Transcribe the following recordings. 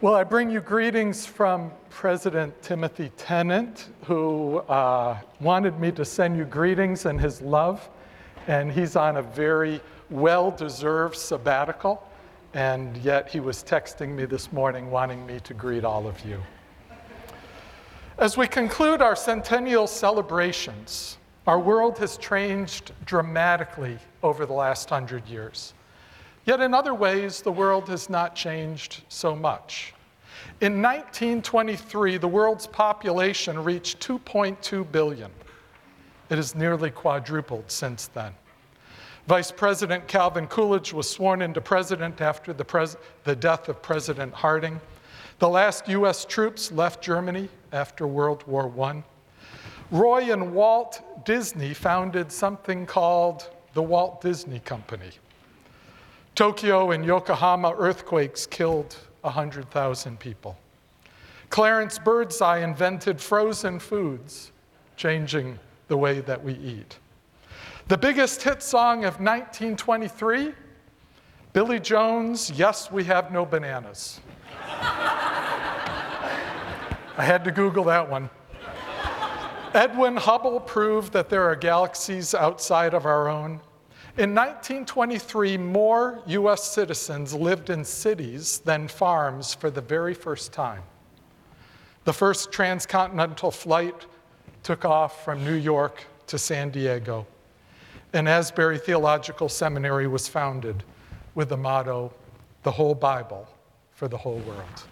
Well, I bring you greetings from President Timothy Tennant, who wanted me to send you greetings and his love. And he's on a very well-deserved sabbatical. And yet he was texting me this morning wanting me to greet all of you. As we conclude our centennial celebrations, our world has changed dramatically over the last 100 years. Yet in other ways, the world has not changed so much. In 1923, the world's population reached 2.2 billion. It has nearly quadrupled since then. Vice President Calvin Coolidge was sworn into president after the death of President Harding. The last US troops left Germany after World War I. Roy and Walt Disney founded something called the Walt Disney Company. Tokyo and Yokohama earthquakes killed 100,000 people. Clarence Birdseye invented frozen foods, changing the way that we eat. The biggest hit song of 1923, Billy Jones, "Yes, We Have No Bananas." I had to Google that one. Edwin Hubble proved that there are galaxies outside of our own. In 1923, more US citizens lived in cities than farms for the very first time. The first transcontinental flight took off from New York to San Diego, and Asbury Theological Seminary was founded with the motto, "The whole Bible for the whole world."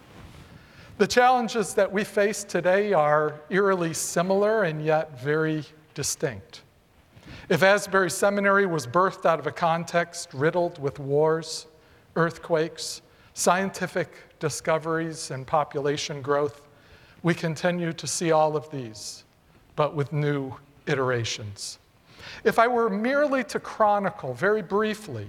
The challenges that we face today are eerily similar and yet very distinct. If Asbury Seminary was birthed out of a context riddled with wars, earthquakes, scientific discoveries, and population growth, we continue to see all of these, but with new iterations. If I were merely to chronicle very briefly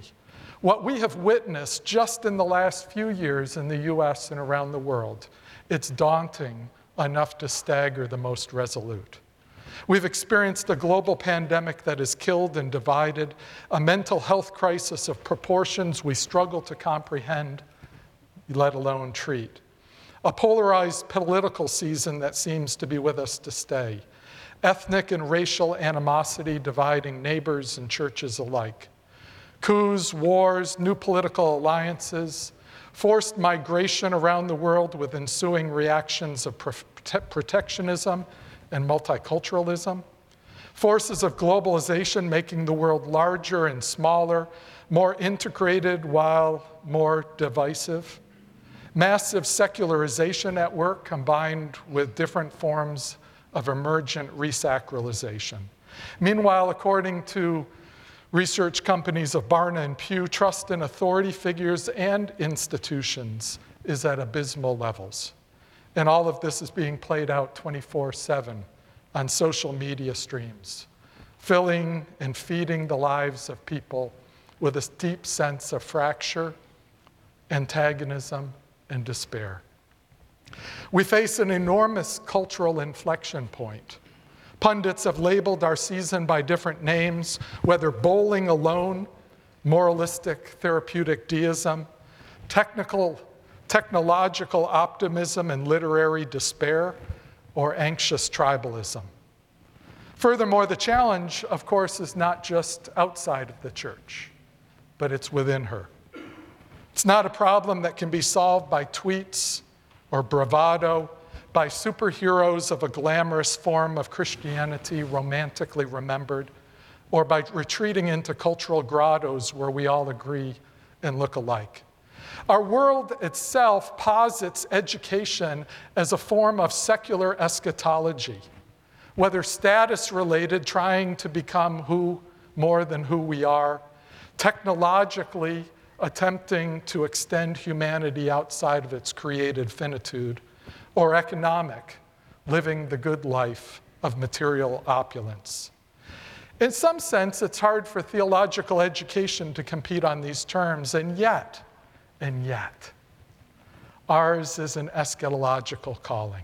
what we have witnessed just in the last few years in the US and around the world, it's daunting enough to stagger the most resolute. We've experienced a global pandemic that has killed and divided, a mental health crisis of proportions we struggle to comprehend, let alone treat, a polarized political season that seems to be with us to stay, ethnic and racial animosity dividing neighbors and churches alike, coups, wars, new political alliances, forced migration around the world with ensuing reactions of protectionism and multiculturalism, forces of globalization making the world larger and smaller, more integrated while more divisive, massive secularization at work combined with different forms of emergent resacralization. Meanwhile, according to research companies of Barna and Pew, trust in authority figures and institutions is at abysmal levels. And all of this is being played out 24/7 on social media streams, filling and feeding the lives of people with a deep sense of fracture, antagonism, and despair. We face an enormous cultural inflection point. Pundits have labeled our season by different names, whether bowling alone, moralistic therapeutic deism, technological optimism and literary despair, or anxious tribalism. Furthermore, the challenge, of course, is not just outside of the church, but it's within her. It's not a problem that can be solved by tweets or bravado, by superheroes of a glamorous form of Christianity romantically remembered, or by retreating into cultural grottos where we all agree and look alike. Our world itself posits education as a form of secular eschatology, whether status-related, trying to become who more than who we are, technologically attempting to extend humanity outside of its created finitude, or economic, living the good life of material opulence. In some sense, it's hard for theological education to compete on these terms, and yet, ours is an eschatological calling,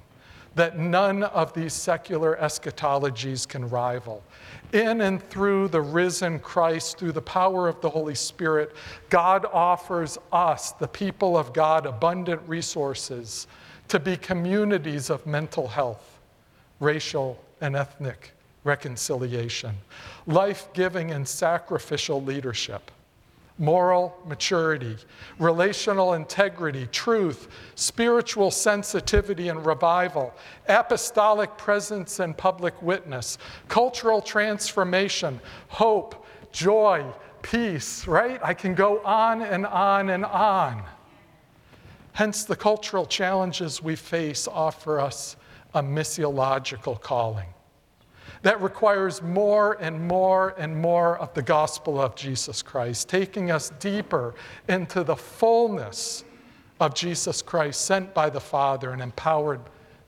that none of these secular eschatologies can rival. In and through the risen Christ, through the power of the Holy Spirit, God offers us, the people of God, abundant resources to be communities of mental health, racial and ethnic reconciliation, life-giving and sacrificial leadership, moral maturity, relational integrity, truth, spiritual sensitivity and revival, apostolic presence and public witness, cultural transformation, hope, joy, peace, right? I can go on and on and on. Hence, the cultural challenges we face offer us a missiological calling that requires more and more and more of the gospel of Jesus Christ, taking us deeper into the fullness of Jesus Christ, sent by the Father and empowered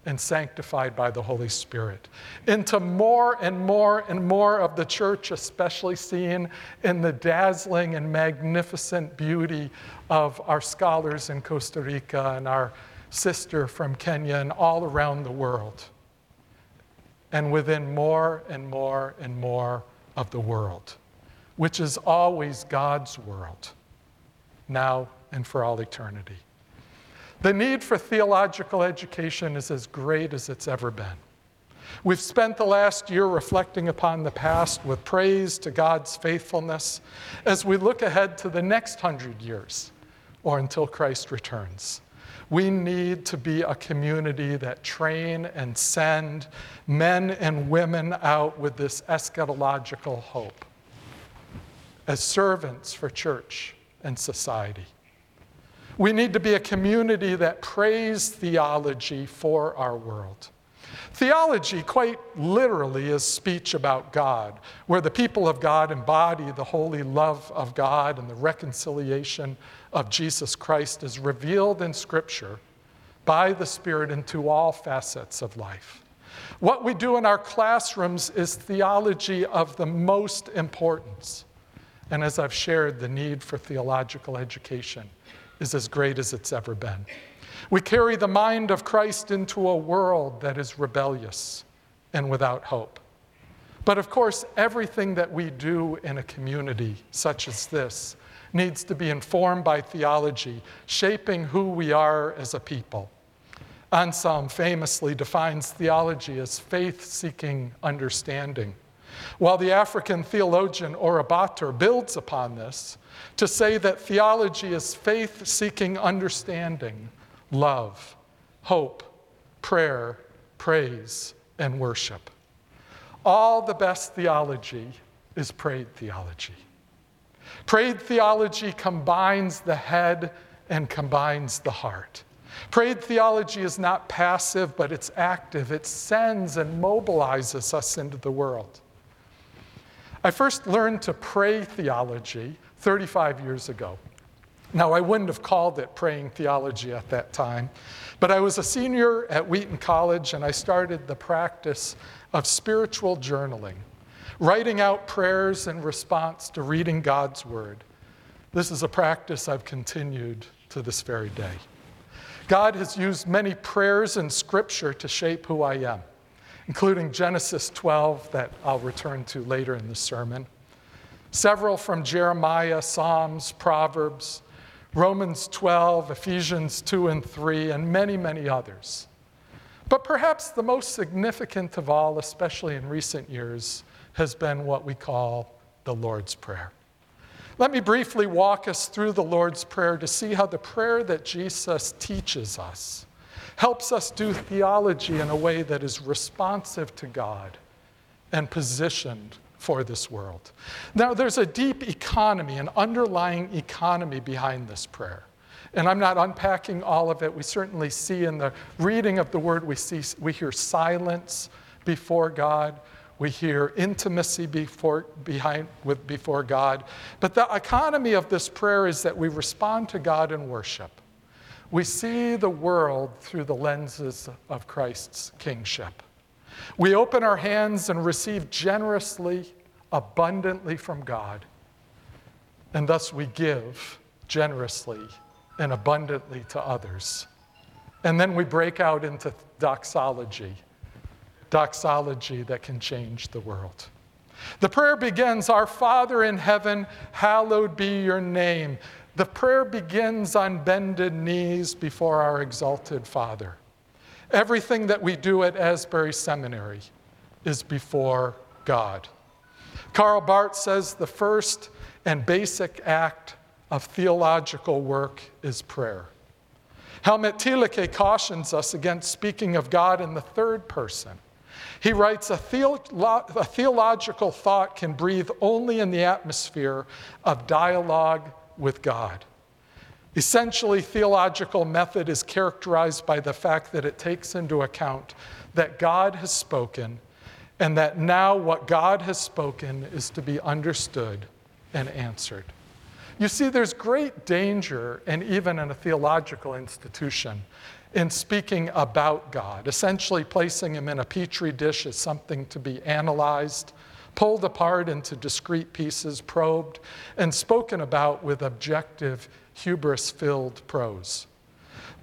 and sanctified by the Holy Spirit, into more and more and more of the church, especially seen in the dazzling and magnificent beauty of our scholars in Costa Rica and our sister from Kenya and all around the world, and within more and more and more of the world, which is always God's world, now and for all eternity. The need for theological education is as great as it's ever been. We've spent the last year reflecting upon the past with praise to God's faithfulness as we look ahead to the next 100 years, or until Christ returns. We need to be a community that train and send men and women out with this eschatological hope as servants for church and society. We need to be a community that prays theology for our world. Theology, quite literally, is speech about God, where the people of God embody the holy love of God and the reconciliation of Jesus Christ is revealed in Scripture by the Spirit into all facets of life. What we do in our classrooms is theology of the most importance. And as I've shared, the need for theological education is as great as it's ever been. We carry the mind of Christ into a world that is rebellious and without hope. But of course, everything that we do in a community such as this needs to be informed by theology, shaping who we are as a people. Anselm famously defines theology as faith-seeking understanding, while the African theologian Orobator builds upon this to say that theology is faith-seeking understanding, love, hope, prayer, praise, and worship. All the best theology is prayed theology. Prayed theology combines the head and combines the heart. Prayed theology is not passive, but it's active. It sends and mobilizes us into the world. I first learned to pray theology 35 years ago. Now, I wouldn't have called it praying theology at that time, but I was a senior at Wheaton College, and I started the practice of spiritual journaling, writing out prayers in response to reading God's Word. This is a practice I've continued to this very day. God has used many prayers in Scripture to shape who I am, including Genesis 12, that I'll return to later in the sermon, several from Jeremiah, Psalms, Proverbs, Romans 12, Ephesians 2 and 3, and many, many others. But perhaps the most significant of all, especially in recent years, has been what we call the Lord's Prayer. Let me briefly walk us through the Lord's Prayer to see how the prayer that Jesus teaches us helps us do theology in a way that is responsive to God and positioned for this world. Now, there's a deep economy, an underlying economy behind this prayer. And I'm not unpacking all of it. We certainly see in the reading of the word, we hear silence before God. We hear intimacy before God. But the economy of this prayer is that we respond to God in worship. We see the world through the lenses of Christ's kingship. We open our hands and receive generously, abundantly from God. And thus we give generously and abundantly to others. And then we break out into doxology that can change the world. The prayer begins, "Our Father in heaven, hallowed be your name." The prayer begins on bended knees before our exalted Father. Everything that we do at Asbury Seminary is before God. Karl Barth says the first and basic act of theological work is prayer. Helmut Thielicke cautions us against speaking of God in the third person. He writes, a theological thought can breathe only in the atmosphere of dialogue with God. Essentially, theological method is characterized by the fact that it takes into account that God has spoken and that now what God has spoken is to be understood and answered. You see, there's great danger, and even in a theological institution, in speaking about God, essentially placing him in a petri dish as something to be analyzed, pulled apart into discrete pieces, probed, and spoken about with objective, hubris-filled prose.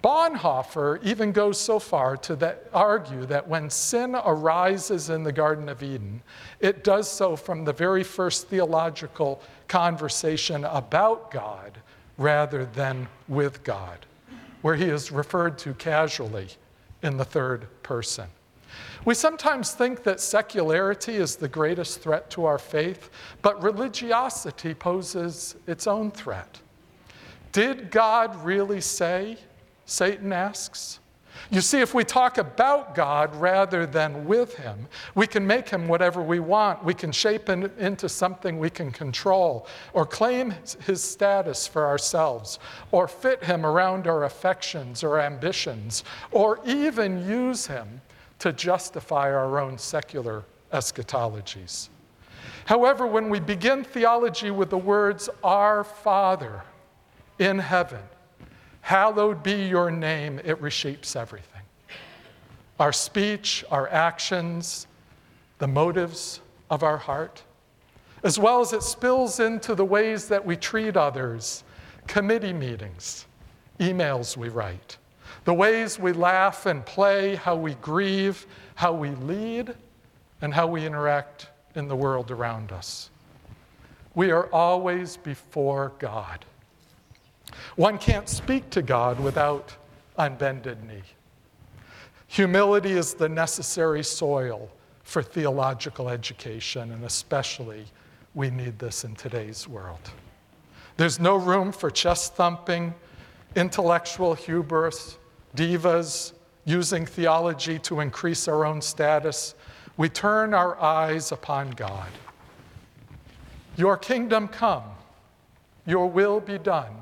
Bonhoeffer even goes so far to argue that when sin arises in the Garden of Eden, it does so from the very first theological conversation about God rather than with God, where he is referred to casually in the third person. We sometimes think that secularity is the greatest threat to our faith, but religiosity poses its own threat. Did God really say? Satan asks. You see, if we talk about God rather than with him, we can make him whatever we want. We can shape him into something we can control, or claim his status for ourselves, or fit him around our affections or ambitions, or even use him to justify our own secular eschatologies. However, when we begin theology with the words, "Our Father in heaven, hallowed be your name," it reshapes everything. Our speech, our actions, the motives of our heart, as well as it spills into the ways that we treat others, committee meetings, emails we write, the ways we laugh and play, how we grieve, how we lead, and how we interact in the world around us. We are always before God. One can't speak to God without unbended knee. Humility is the necessary soil for theological education, and especially we need this in today's world. There's no room for chest thumping, intellectual hubris, divas, using theology to increase our own status. We turn our eyes upon God. Your kingdom come, your will be done,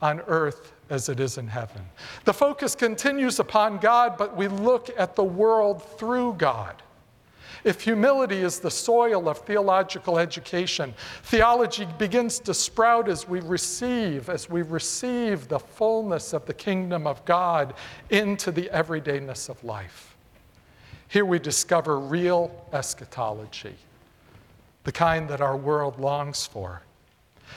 on earth as it is in heaven. The focus continues upon God, but we look at the world through God. If humility is the soil of theological education, theology begins to sprout as we receive the fullness of the kingdom of God into the everydayness of life. Here we discover real eschatology, the kind that our world longs for.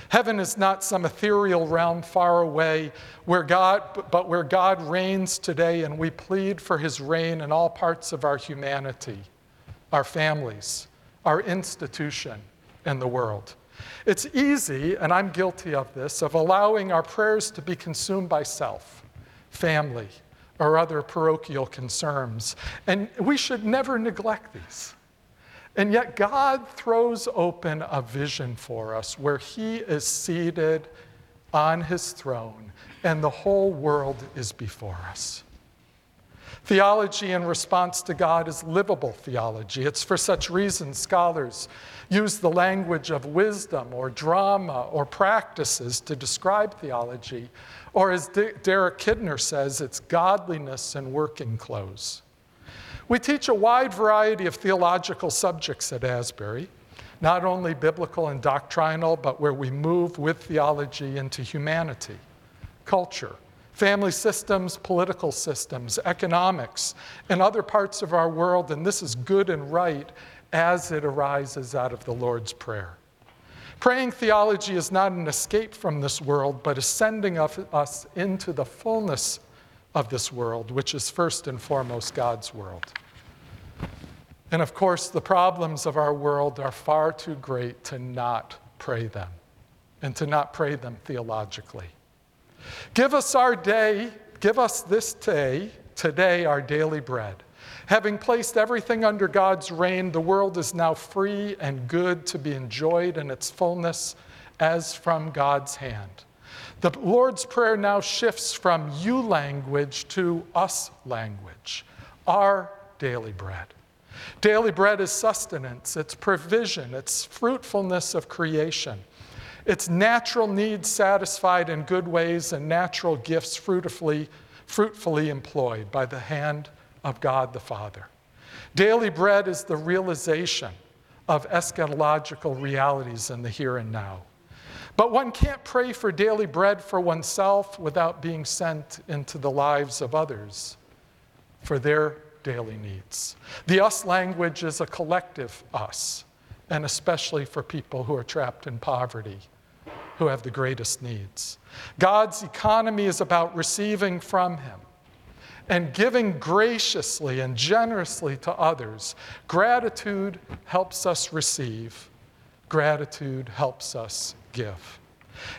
Heaven is not some ethereal realm far away, where God reigns today, and we plead for his reign in all parts of our humanity, our families, our institution, and the world. It's easy, and I'm guilty of this, of allowing our prayers to be consumed by self, family, or other parochial concerns. And we should never neglect these. And yet God throws open a vision for us where he is seated on his throne and the whole world is before us. Theology in response to God is livable theology. It's for such reason scholars use the language of wisdom or drama or practices to describe theology, or as Derek Kidner says, it's godliness in working clothes. We teach a wide variety of theological subjects at Asbury, not only biblical and doctrinal, but where we move with theology into humanity, culture, family systems, political systems, economics, and other parts of our world, and this is good and right as it arises out of the Lord's Prayer. Praying theology is not an escape from this world, but ascending us into the fullness of this world, which is first and foremost God's world. And of course, the problems of our world are far too great to not pray them, and to not pray them theologically. Give us our day, give us this day, today, our daily bread. Having placed everything under God's reign, the world is now free and good to be enjoyed in its fullness as from God's hand. The Lord's Prayer now shifts from you language to us language, our daily bread. Daily bread is sustenance, it's provision, it's fruitfulness of creation. It's natural needs satisfied in good ways and natural gifts fruitfully employed by the hand of God the Father. Daily bread is the realization of eschatological realities in the here and now. But one can't pray for daily bread for oneself without being sent into the lives of others for their daily needs. The us language is a collective us, and especially for people who are trapped in poverty, who have the greatest needs. God's economy is about receiving from him and giving graciously and generously to others. Gratitude helps us receive. Gratitude helps us give.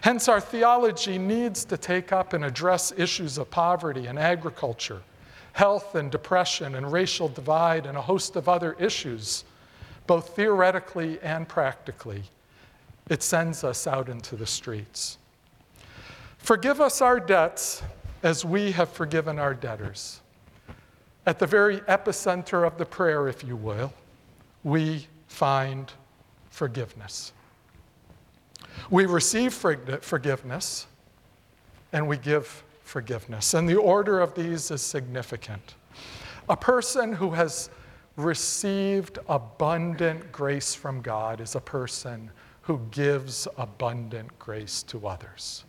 Hence, our theology needs to take up and address issues of poverty and agriculture, health and depression and racial divide and a host of other issues, both theoretically and practically. It sends us out into the streets. Forgive us our debts as we have forgiven our debtors. At the very epicenter of the prayer, if you will, we find forgiveness. We receive forgiveness and we give forgiveness. And the order of these is significant. A person who has received abundant grace from God is a person who gives abundant grace to others.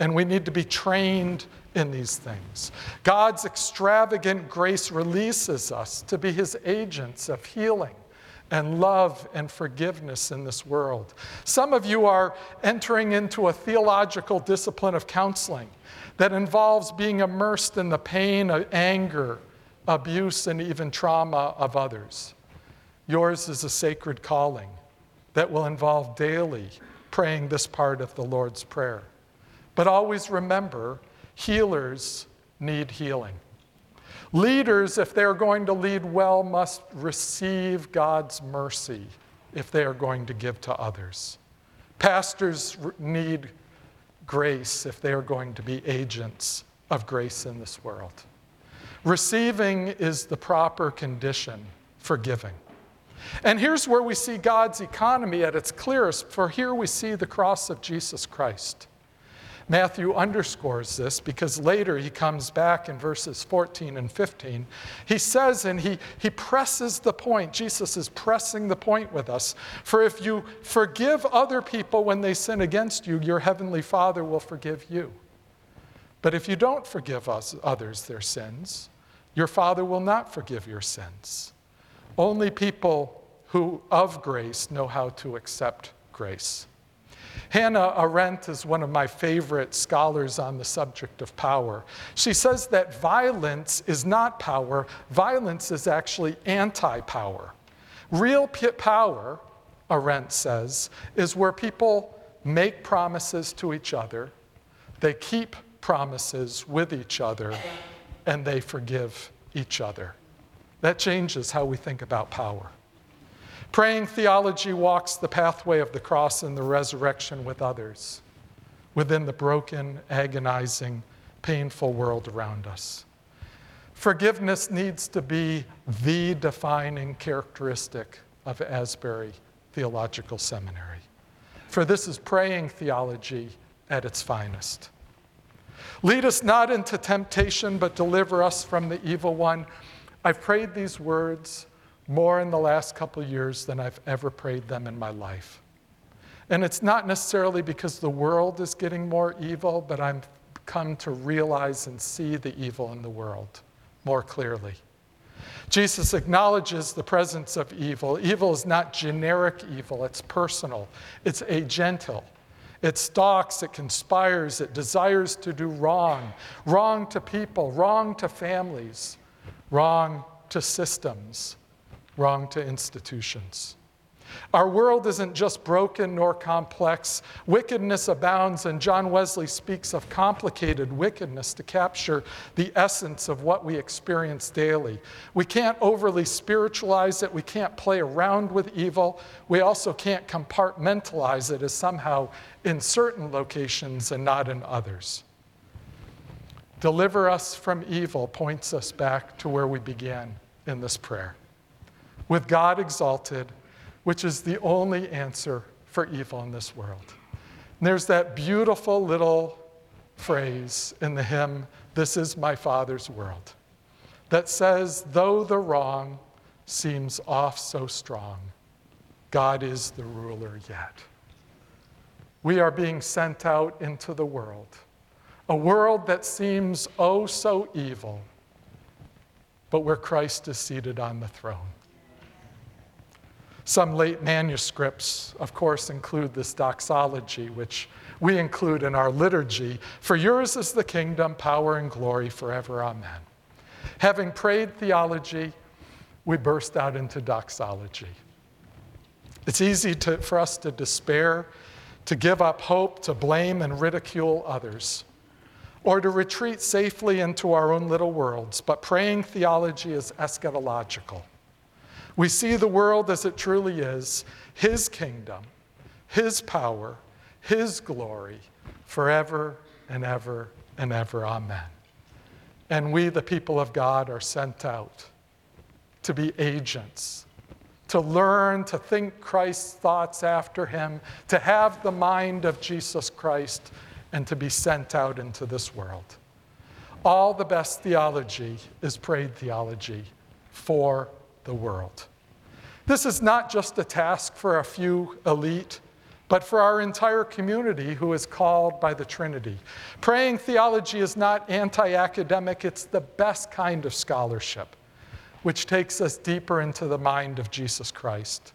And we need to be trained in these things. God's extravagant grace releases us to be his agents of healing and love and forgiveness in this world. Some of you are entering into a theological discipline of counseling that involves being immersed in the pain of anger, abuse, and even trauma of others. Yours is a sacred calling that will involve daily praying this part of the Lord's Prayer. But always remember, healers need healing. Leaders, if they're going to lead well, must receive God's mercy if they are going to give to others. Pastors need grace if they are going to be agents of grace in this world. Receiving is the proper condition for giving. And here's where we see God's economy at its clearest, for here we see the cross of Jesus Christ. Matthew underscores this because later he comes back in verses 14 and 15. He says, and he presses the point. Jesus is pressing the point with us. For if you forgive other people when they sin against you, your heavenly Father will forgive you. But if you don't forgive others their sins, your Father will not forgive your sins. Only people who of grace know how to accept grace. Hannah Arendt is one of my favorite scholars on the subject of power. She says that violence is not power. Violence is actually anti-power. Real power, Arendt says, is where people make promises to each other, they keep promises with each other, and they forgive each other. That changes how we think about power. Praying theology walks the pathway of the cross and the resurrection with others within the broken, agonizing, painful world around us. Forgiveness needs to be the defining characteristic of Asbury Theological Seminary, for this is praying theology at its finest. Lead us not into temptation, but deliver us from the evil one. I've prayed these words more in the last couple years than I've ever prayed them in my life. And it's not necessarily because the world is getting more evil, but I've come to realize and see the evil in the world more clearly. Jesus acknowledges the presence of evil. Evil is not generic evil, it's personal, it's agental. It stalks, it conspires, it desires to do wrong. Wrong to people, wrong to families, wrong to systems, wrong to institutions. Our world isn't just broken nor complex. Wickedness abounds, and John Wesley speaks of complicated wickedness to capture the essence of what we experience daily. We can't overly spiritualize it. We can't play around with evil. We also can't compartmentalize it as somehow in certain locations and not in others. Deliver us from evil points us back to where we began in this prayer. With God exalted, which is the only answer for evil in this world. And there's that beautiful little phrase in the hymn, "This is my Father's world," that says, though the wrong seems off so strong, God is the ruler yet. We are being sent out into the world, a world that seems oh so evil, but where Christ is seated on the throne. Some late manuscripts, of course, include this doxology, which we include in our liturgy. For yours is the kingdom, power, and glory forever. Amen. Having prayed theology, we burst out into doxology. It's easy for us to despair, to give up hope, to blame and ridicule others, or to retreat safely into our own little worlds. But praying theology is eschatological. We see the world as it truly is, his kingdom, his power, his glory, forever and ever and ever. Amen. And we, the people of God, are sent out to be agents, to learn, to think Christ's thoughts after him, to have the mind of Jesus Christ, and to be sent out into this world. All the best theology is prayed theology for the world. This is not just a task for a few elite, but for our entire community who is called by the Trinity. Praying theology is not anti-academic, it's the best kind of scholarship, which takes us deeper into the mind of Jesus Christ,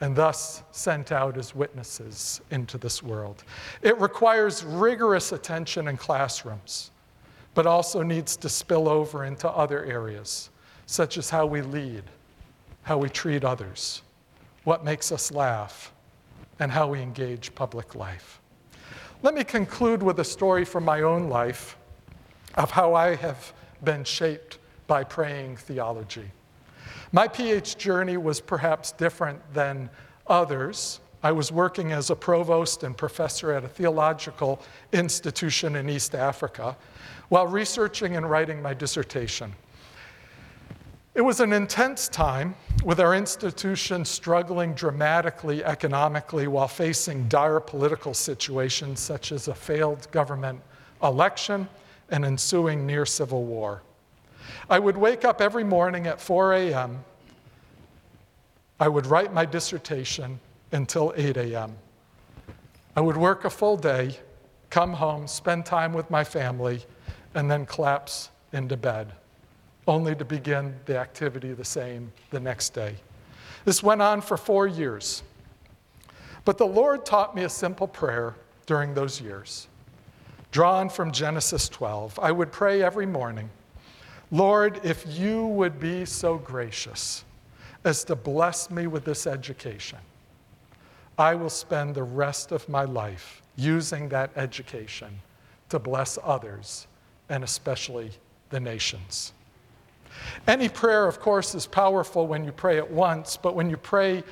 and thus sent out as witnesses into this world. It requires rigorous attention in classrooms, but also needs to spill over into other areas, such as how we lead, how we treat others, what makes us laugh, and how we engage public life. Let me conclude with a story from my own life of how I have been shaped by praying theology. My PhD journey was perhaps different than others. I was working as a provost and professor at a theological institution in East Africa while researching and writing my dissertation. It was an intense time, with our institution struggling dramatically economically while facing dire political situations such as a failed government election and ensuing near civil war. I would wake up every morning at 4 a.m. I would write my dissertation until 8 a.m. I would work a full day, come home, spend time with my family, and then collapse into bed, only to begin the activity the same the next day. This went on for 4 years. But the Lord taught me a simple prayer during those years, drawn from Genesis 12. I would pray every morning, Lord, if you would be so gracious as to bless me with this education, I will spend the rest of my life using that education to bless others, and especially the nations. Any prayer, of course, is powerful when you pray it once, but when you pray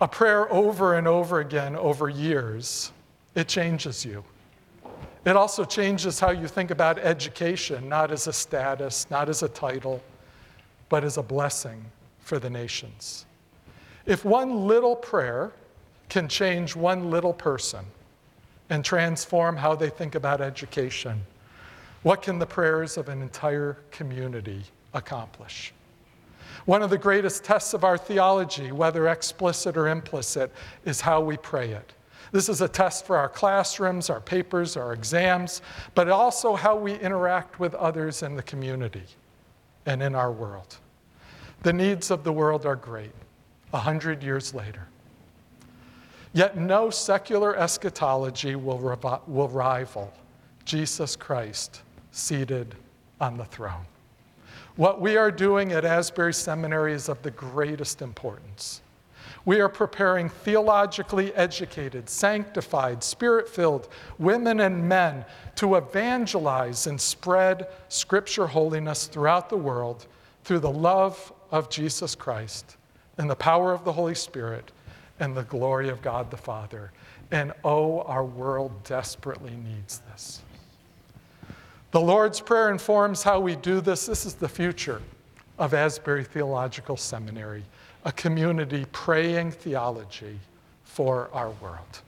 a prayer over and over again over years, it changes you. It also changes how you think about education, not as a status, not as a title, but as a blessing for the nations. If one little prayer can change one little person and transform how they think about education, what can the prayers of an entire community accomplish? One of the greatest tests of our theology, whether explicit or implicit, is how we pray it. This is a test for our classrooms, our papers, our exams, but also how we interact with others in the community and in our world. The needs of the world are great, 100 years later. Yet no secular eschatology will rival Jesus Christ seated on the throne. What we are doing at Asbury Seminary is of the greatest importance. We are preparing theologically educated, sanctified, Spirit-filled women and men to evangelize and spread Scripture holiness throughout the world through the love of Jesus Christ and the power of the Holy Spirit and the glory of God the Father. And oh, our world desperately needs this. The Lord's Prayer informs how we do this. This is the future of Asbury Theological Seminary, a community praying theology for our world.